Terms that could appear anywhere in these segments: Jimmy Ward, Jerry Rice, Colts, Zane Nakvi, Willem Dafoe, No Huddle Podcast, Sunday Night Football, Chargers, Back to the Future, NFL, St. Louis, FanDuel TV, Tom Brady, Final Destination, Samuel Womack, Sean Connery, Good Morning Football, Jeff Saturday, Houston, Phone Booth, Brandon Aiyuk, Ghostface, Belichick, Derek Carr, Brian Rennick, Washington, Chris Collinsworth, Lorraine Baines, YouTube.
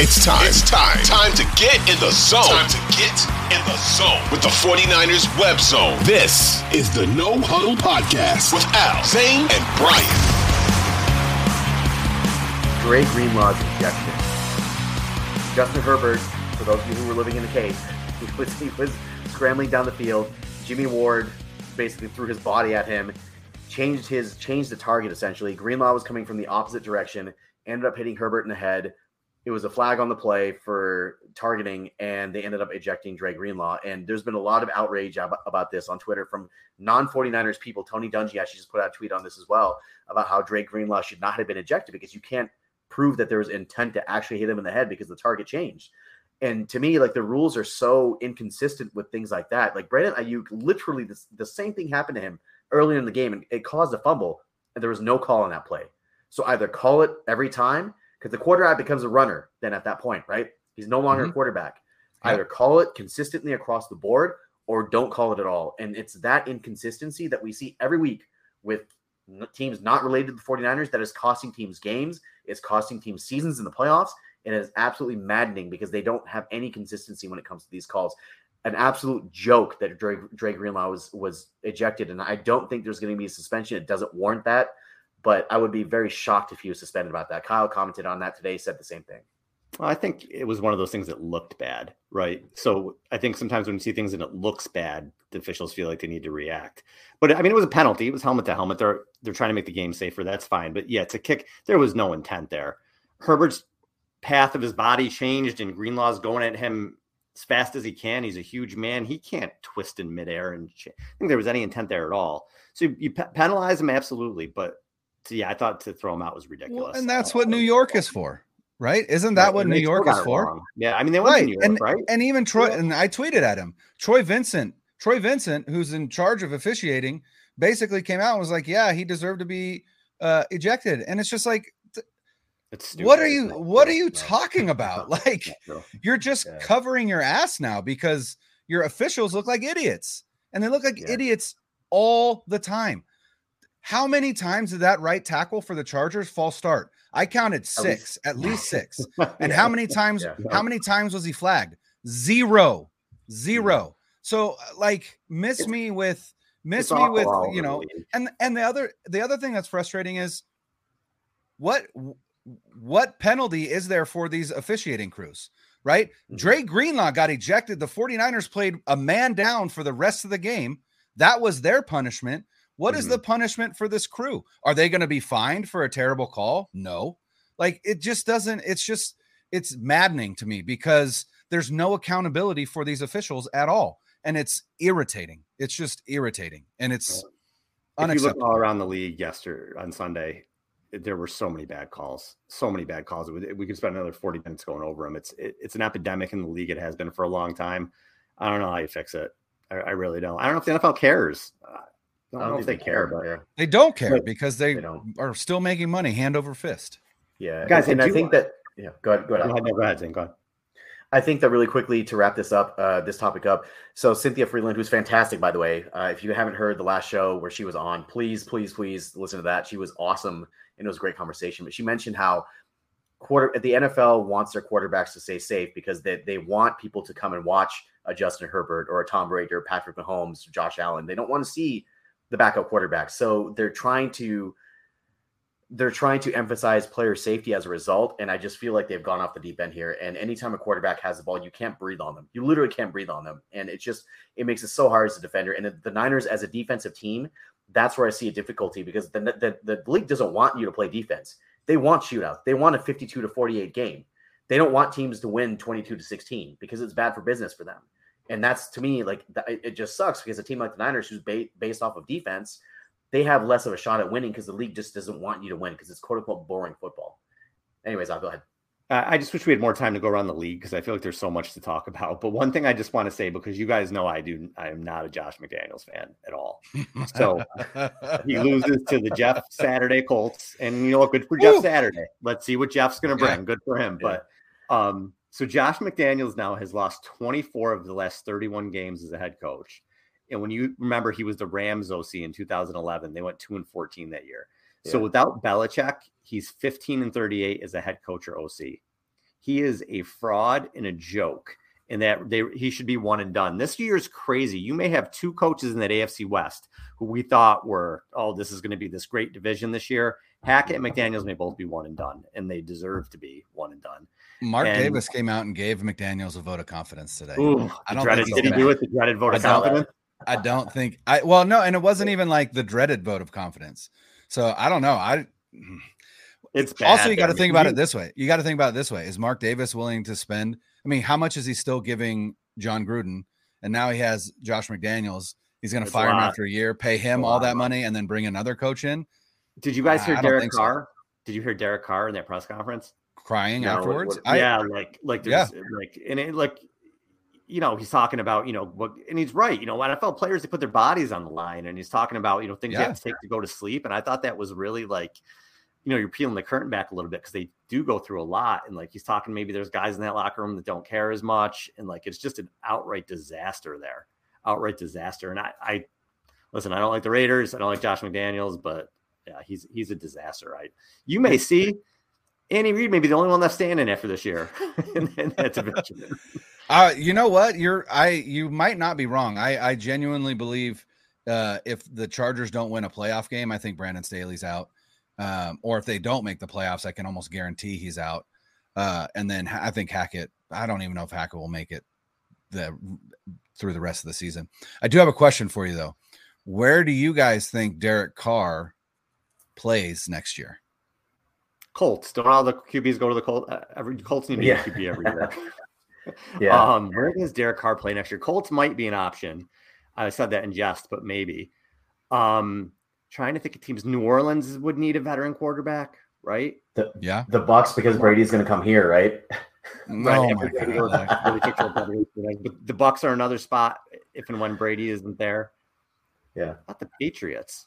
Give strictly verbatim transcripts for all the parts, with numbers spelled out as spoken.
It's time. It's time. Time to get in the zone. Time to get in the zone with the forty-niners web zone. This is the No Huddle Podcast with Al, Zane, and Brian. Dre Greenlaw's ejection. Justin Herbert, for those of you who were living in the cave, he was, he was scrambling down the field. Jimmy Ward basically threw his body at him, changed his changed the target essentially. Greenlaw was coming from the opposite direction, ended up hitting Herbert in the head. It was a flag on the play for targeting, and they ended up ejecting Dre Greenlaw. And there's been a lot of outrage ab- about this on Twitter from non forty-niners people. Tony Dungy actually just put out a tweet on this as well about how Dre Greenlaw should not have been ejected because you can't prove that there was intent to actually hit him in the head because the target changed. And to me, like, the rules are so inconsistent with things like that. Like, Brandon Aiyuk, literally this, the same thing happened to him earlier in the game, and it caused a fumble, and there was no call on that play. So either call it every time, because the quarterback becomes a runner then at that point, right? He's no longer mm-hmm. a quarterback. Either call it consistently across the board or don't call it at all. And it's that inconsistency that we see every week with teams not related to the forty-niners that is costing teams games, it's costing teams seasons in the playoffs, and it is absolutely maddening because they don't have any consistency when it comes to these calls. An absolute joke that Dre, Dre Greenlaw was, was ejected, and I don't think there's going to be a suspension. It doesn't warrant that. But I would be very shocked if he was suspended about that. Kyle commented on that today, said the same thing. Well, I think it was one of those things that looked bad, right? So I think sometimes when you see things and it looks bad, the officials feel like they need to react. But, I mean, it was a penalty. It was helmet to helmet. They're, they're trying to make the game safer. That's fine. But, yeah, it's a kick. There was no intent there. Herbert's path of his body changed, and Greenlaw's going at him as fast as he can. He's a huge man. He can't twist in midair. And ch- I think there was any intent there at all. So you, you pe- penalize him, absolutely, but – yeah, I thought to throw him out was ridiculous. Well, and that's what New York is for, right? Isn't that right. what and New York is for? Wrong. Yeah, I mean, they went right. to New York, and, right? And even Troy, yeah. and I tweeted at him, Troy Vincent, Troy Vincent, who's in charge of officiating, basically came out and was like, yeah, he deserved to be uh, ejected. And it's just like, th- it's stupid, what are you, what are you talking about? Like, you're just yeah. covering your ass now because your officials look like idiots, and they look like yeah. idiots all the time. How many times did that right tackle for the Chargers false start? I counted six, at least, at least six. And yeah. how many times, yeah. how many times was he flagged? Zero, zero. So like miss it's, me with, miss me with, you know, and, and the other, the other thing that's frustrating is what, what penalty is there for these officiating crews, right? Mm-hmm. Dre Greenlaw got ejected. The forty-niners played a man down for the rest of the game. That was their punishment. What is mm-hmm. the punishment for this crew? Are they going to be fined for a terrible call? No. Like, it just doesn't, it's just, it's maddening to me because there's no accountability for these officials at all. And it's irritating. It's just irritating. And it's if unacceptable. You look all around the league yesterday on Sunday, there were so many bad calls, so many bad calls. We could spend another forty minutes going over them. It's, it, it's an epidemic in the league. It has been for a long time. I don't know how you fix it. I, I really don't. I don't know if the N F L cares. I don't, I don't know if they care, care, but they don't care but, because they, they are still making money hand over fist. Yeah. Guys. And I think that, yeah, go ahead. Go ahead. Go ahead. Go ahead. Go ahead. I think that really quickly to wrap this up, uh, this topic up. So Cynthia Freeland, who's fantastic, by the way, uh, if you haven't heard the last show where she was on, please, please, please listen to that. She was awesome. And it was a great conversation, but she mentioned how quarter the N F L wants their quarterbacks to stay safe because they, they want people to come and watch a Justin Herbert or a Tom Brady or Patrick Mahomes, Josh Allen. They don't want to see the backup quarterback. So they're trying to, they're trying to emphasize player safety as a result. And I just feel like they've gone off the deep end here. And anytime a quarterback has the ball, you can't breathe on them. You literally can't breathe on them. And it's just, it makes it so hard as a defender. And the Niners as a defensive team, that's where I see a difficulty because the, the, the league doesn't want you to play defense. They want shootouts. They want a fifty-two to forty-eight game. They don't want teams to win twenty-two to sixteen because it's bad for business for them. And that's, to me, like, it just sucks because a team like the Niners, who's ba- based off of defense, they have less of a shot at winning because the league just doesn't want you to win because it's quote unquote boring football. Anyways, I'll go ahead. Uh, I just wish we had more time to go around the league because I feel like there's so much to talk about. But one thing I just want to say, because you guys know I do, I am not a Josh McDaniels fan at all. So he loses to the Jeff Saturday Colts, and you know what? Good for Jeff Woo! Saturday. Let's see what Jeff's going to bring. Yeah. Good for him. Yeah. But um, so Josh McDaniels now has lost twenty-four of the last thirty-one games as a head coach. And when you remember, he was the Rams O C in two thousand eleven. They went two and fourteen that year. Yeah. So without Belichick, he's fifteen and thirty-eight as a head coach or O C. He is a fraud and a joke, and that they, he should be one and done. This year is crazy. You may have two coaches in that A F C West who we thought were, oh, this is going to be this great division this year. Hackett and McDaniels may both be one and done, and they deserve to be one and done. Mark and, Davis came out and gave McDaniels a vote of confidence today. Ooh, I don't dreaded, think did he do it? The dreaded vote of confidence. I don't think I, well, no. And it wasn't even like the dreaded vote of confidence. So I don't know. I, it's bad. Also, you got to think about it this way. You got to think about it this way. Is Mark Davis willing to spend? I mean, how much is he still giving John Gruden? And now he has Josh McDaniels. He's going to fire him after a year, pay him all that money, and then bring another coach in. Did you guys hear uh, Derek Carr? So. Did you hear Derek Carr in that press conference crying no, afterwards? What, what, I, yeah. Like, like, there's yeah. like, and it like, you know, he's talking about, you know, what, and he's right. You know, N F L players, they put their bodies on the line, and he's talking about, you know, things yeah. you have to take to go to sleep. And I thought that was really like, you know, you're peeling the curtain back a little bit because they do go through a lot. And like, he's talking, maybe there's guys in that locker room that don't care as much. And like, it's just an outright disaster there, outright disaster. And I, I listen, I don't like the Raiders. I don't like Josh McDaniels, but yeah, he's, he's a disaster. Right. You may see Andy Reid may be the only one left standing after this year. and, and that's a victory. Uh, you know what? You're I you might not be wrong. I, I genuinely believe uh, if the Chargers don't win a playoff game, I think Brandon Staley's out. Um, or if they don't make the playoffs, I can almost guarantee he's out. Uh, and then I think Hackett, I don't even know if Hackett will make it the through the rest of the season. I do have a question for you, though. Where do you guys think Derek Carr plays next year? Colts. Don't all the Q Bs go to the Colts? Uh, every Colts need to yeah. be a Q B every year. Yeah. Um, where does Derek Carr play next year? Colts might be an option. I said that in jest, but maybe. Um, trying to think of teams. New Orleans would need a veteran quarterback, right? The, yeah. The Bucs, because Brady's going to come here, right? No, my God. The Bucs are another spot if and when Brady isn't there. Yeah. Not the Patriots.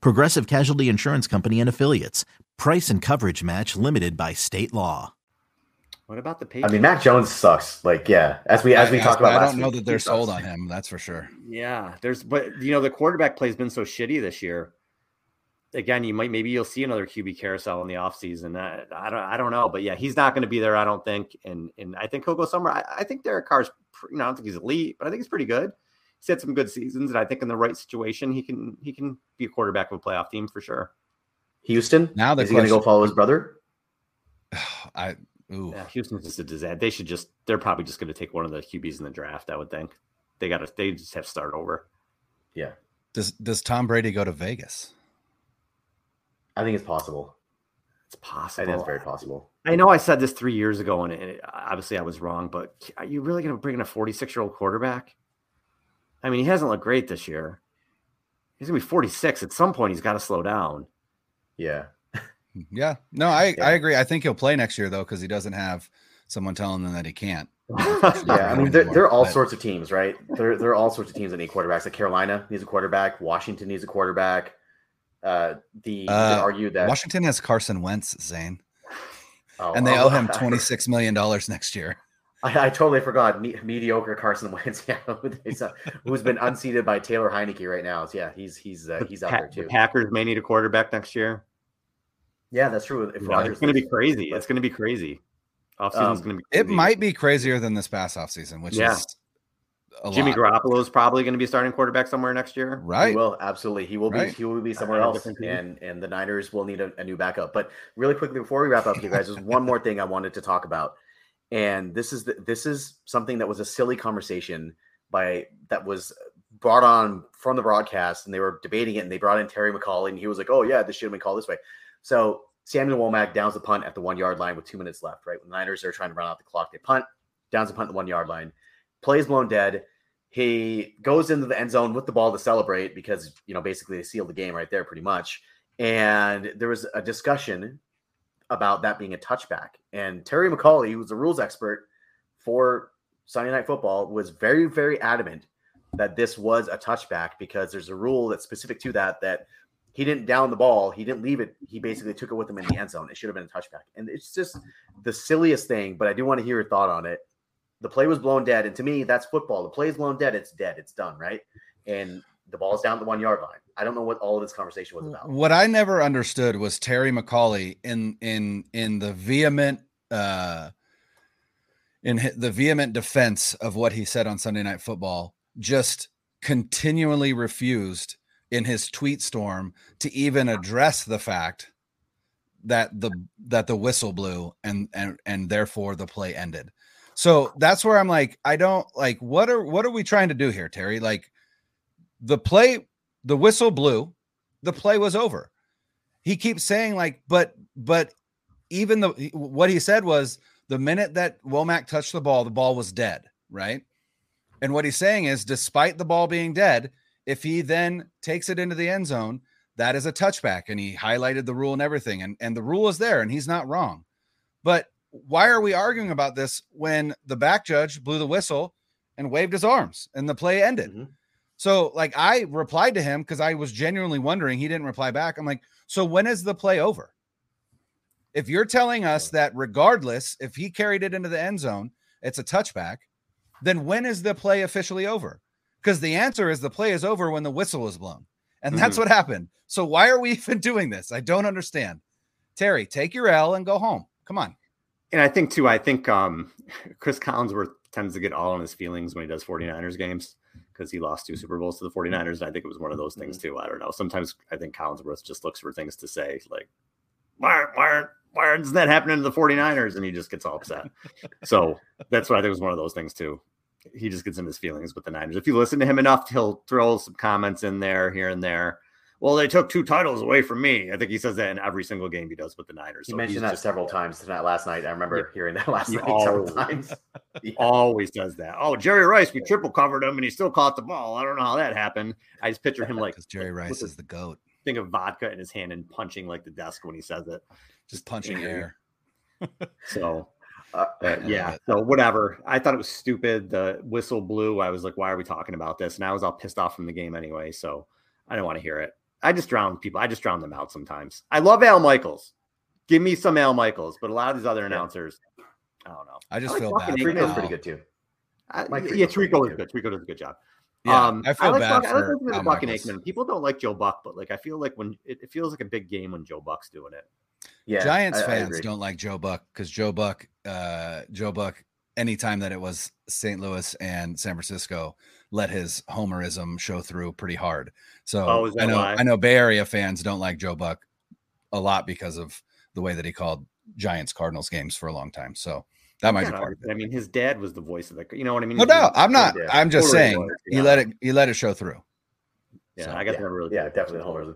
Progressive Casualty Insurance Company and Affiliates. Price and coverage match limited by state law. What about the Patriots? I mean, Mac Jones sucks. Like, yeah, as we as we talked about last week. I don't know that they're sold on him. That's for sure. Yeah, there's, but you know, the quarterback play has been so shitty this year. Again, you might maybe you'll see another Q B carousel in the offseason. I, I don't I don't know, but yeah, he's not going to be there, I don't think. And and I think he'll go somewhere. I, I think Derek Carr's, you know, I don't think he's elite, but I think he's pretty good. He's had some good seasons, and I think in the right situation, he can he can be a quarterback of a playoff team for sure. Houston. Now they're going to go follow his brother. I ooh. Yeah, Houston's just a disaster. They should just they're probably just going to take one of the Q Bs in the draft, I would think. They got to they just have to start over. Yeah. Does does Tom Brady go to Vegas? I think it's possible. It's possible. I think it's very possible. I know I said this three years ago, and it, obviously I was wrong, but are you really going to bring in a forty-six-year-old quarterback? I mean, he hasn't looked great this year. He's going to be forty-six. At some point, he's got to slow down. Yeah. Yeah. No, I, yeah. I agree. I think he'll play next year, though, because he doesn't have someone telling him that he can't. Yeah, I mean, there, there are all but... sorts of teams, right? There, there are all sorts of teams that need quarterbacks. Like Carolina needs a quarterback. Washington needs a quarterback. Uh, the uh, could argue that Washington has Carson Wentz, Zane, oh, and they oh, owe him twenty-six million dollars next year. I, I totally forgot Me- mediocre Carson Wentz, yeah, a, who's been unseated by Taylor Heineke right now. So yeah, he's he's uh, he's out pa- there too. The Packers may need a quarterback next year. Yeah, that's true. If yeah, it's going to be crazy. But... It's going to be crazy. Offseason's um, going to be. Crazy. It might be crazier than this past offseason, which yeah. is. A Jimmy Garoppolo is probably going to be starting quarterback somewhere next year. Right. He will absolutely. He will right. be. He will be somewhere else, and and the Niners will need a, a new backup. But really quickly before we wrap up, you guys, there's one more thing I wanted to talk about, and this is the, this is something that was a silly conversation by that was brought on from the broadcast, and they were debating it, and they brought in Terry McAulay, and he was like, "Oh yeah, this should have been called this way." So Samuel Womack downs the punt at the one yard line with two minutes left. Right when the Niners are trying to run out the clock, they punt, downs the punt at the one yard line. Plays blown dead. He goes into the end zone with the ball to celebrate because, you know, basically they sealed the game right there pretty much. And there was a discussion about that being a touchback. And Terry McAulay, who was the rules expert for Sunday Night Football, was very, very adamant that this was a touchback because there's a rule that's specific to that, that he didn't down the ball. He didn't leave it. He basically took it with him in the end zone. It should have been a touchback. And it's just the silliest thing, but I do want to hear your thought on it. The play was blown dead, and to me, that's football. The play's blown dead; it's dead, it's done, right? And the ball's down the one yard line. I don't know what all of this conversation was about. What I never understood was Terry McAulay in in in the vehement uh, in the vehement defense of what he said on Sunday Night Football. Just continually refused in his tweet storm to even address the fact that the that the whistle blew and and and therefore the play ended. So that's where I'm like, I don't like, what are, what are we trying to do here, Terry? Like the play, the whistle blew, the play was over. He keeps saying like, but, but even the, what he said was the minute that Womack touched the ball, the ball was dead. Right. And what he's saying is despite the ball being dead, if he then takes it into the end zone, that is a touchback. And he highlighted the rule and everything. And, and the rule is there and he's not wrong, but why are we arguing about this when the back judge blew the whistle and waved his arms and the play ended? Mm-hmm. So like I replied to him because I was genuinely wondering. He didn't reply back. I'm like, so when is the play over? If you're telling us that regardless, if he carried it into the end zone, it's a touchback, then when is the play officially over? Because the answer is the play is over when the whistle is blown. And mm-hmm. that's what happened. So why are we even doing this? I don't understand. Terry, take your L and go home. Come on. And I think, too, I think um, Chris Collinsworth tends to get all in his feelings when he does forty-niners games because he lost two Super Bowls to the forty-niners. And I think it was one of those things, too. I don't know. Sometimes I think Collinsworth just looks for things to say, like, why, why, why isn't that happening to the forty-niners? And he just gets all upset. So that's what I think was one of those things, too. He just gets in his feelings with the Niners. If you listen to him enough, he'll throw some comments in there, here and there. Well, they took two titles away from me. I think he says that in every single game he does with the Niners. He so mentioned that just, several times tonight, last night. I remember yeah. hearing that last he night always, several times. He always does that. Oh, Jerry Rice, we triple covered him, and he still caught the ball. I don't know how that happened. I just picture him like – Because Jerry Rice is the GOAT. Think of vodka in his hand and punching like the desk when he says it. Just punching air. So – Uh, uh, yeah, so whatever. I thought it was stupid. The whistle blew. I was like, why are we talking about this? And I was all pissed off from the game anyway, so I don't want to hear it. I just drown people. I just drown them out sometimes. I love Al Michaels. Give me some Al Michaels, but a lot of these other announcers, I don't know. I just I like feel bad. Trico's pretty good, too. I, yeah, Trico is good. Trico does a good job. Yeah, um, I feel I like bad talking, for I like Al Buck and Aikman. People don't like Joe Buck, but like I feel like when it, it feels like a big game when Joe Buck's doing it. Yeah, Giants I, fans I don't like Joe Buck because Joe Buck, uh, Joe Buck, anytime that it was Saint Louis and San Francisco, let his homerism show through pretty hard. So oh, I know why? I know Bay Area fans don't like Joe Buck a lot because of the way that he called Giants Cardinals games for a long time. So that might yeah, be part of it. I mean, his dad was the voice of the, you know what I mean? No, no, I'm not. I'm just saying voice, he know? let it, he let it show through. Yeah. So, I guess yeah, that really, yeah, definitely the whole reason.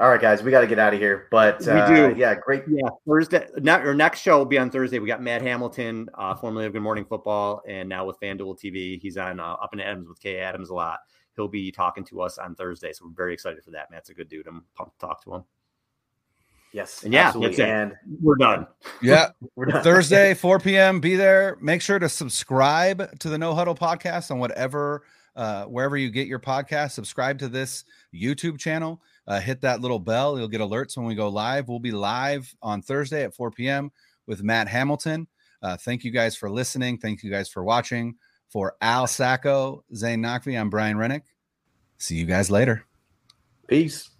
All right, guys, we got to get out of here, but uh, we do. Yeah, great. Yeah, Thursday. Not, our next show will be on Thursday. We got Matt Hamilton, uh, formerly of Good Morning Football, and now with FanDuel T V. He's on uh, Up in Adams with Kay Adams a lot. He'll be talking to us on Thursday, so we're very excited for that. Matt's a good dude. I'm pumped to talk to him. Yes, and yeah, absolutely. That's and we're done. Yeah, we're done. Thursday, four p.m. Be there. Make sure to subscribe to the No Huddle Podcast on whatever, uh, wherever you get your podcast. Subscribe to this YouTube channel. Uh, hit that little bell. You'll get alerts when we go live. We'll be live on Thursday at four p.m. with Matt Hamilton. Uh, thank you guys for listening. Thank you guys for watching. For Al Sacco, Zane Nakvi, I'm Brian Rennick. See you guys later. Peace.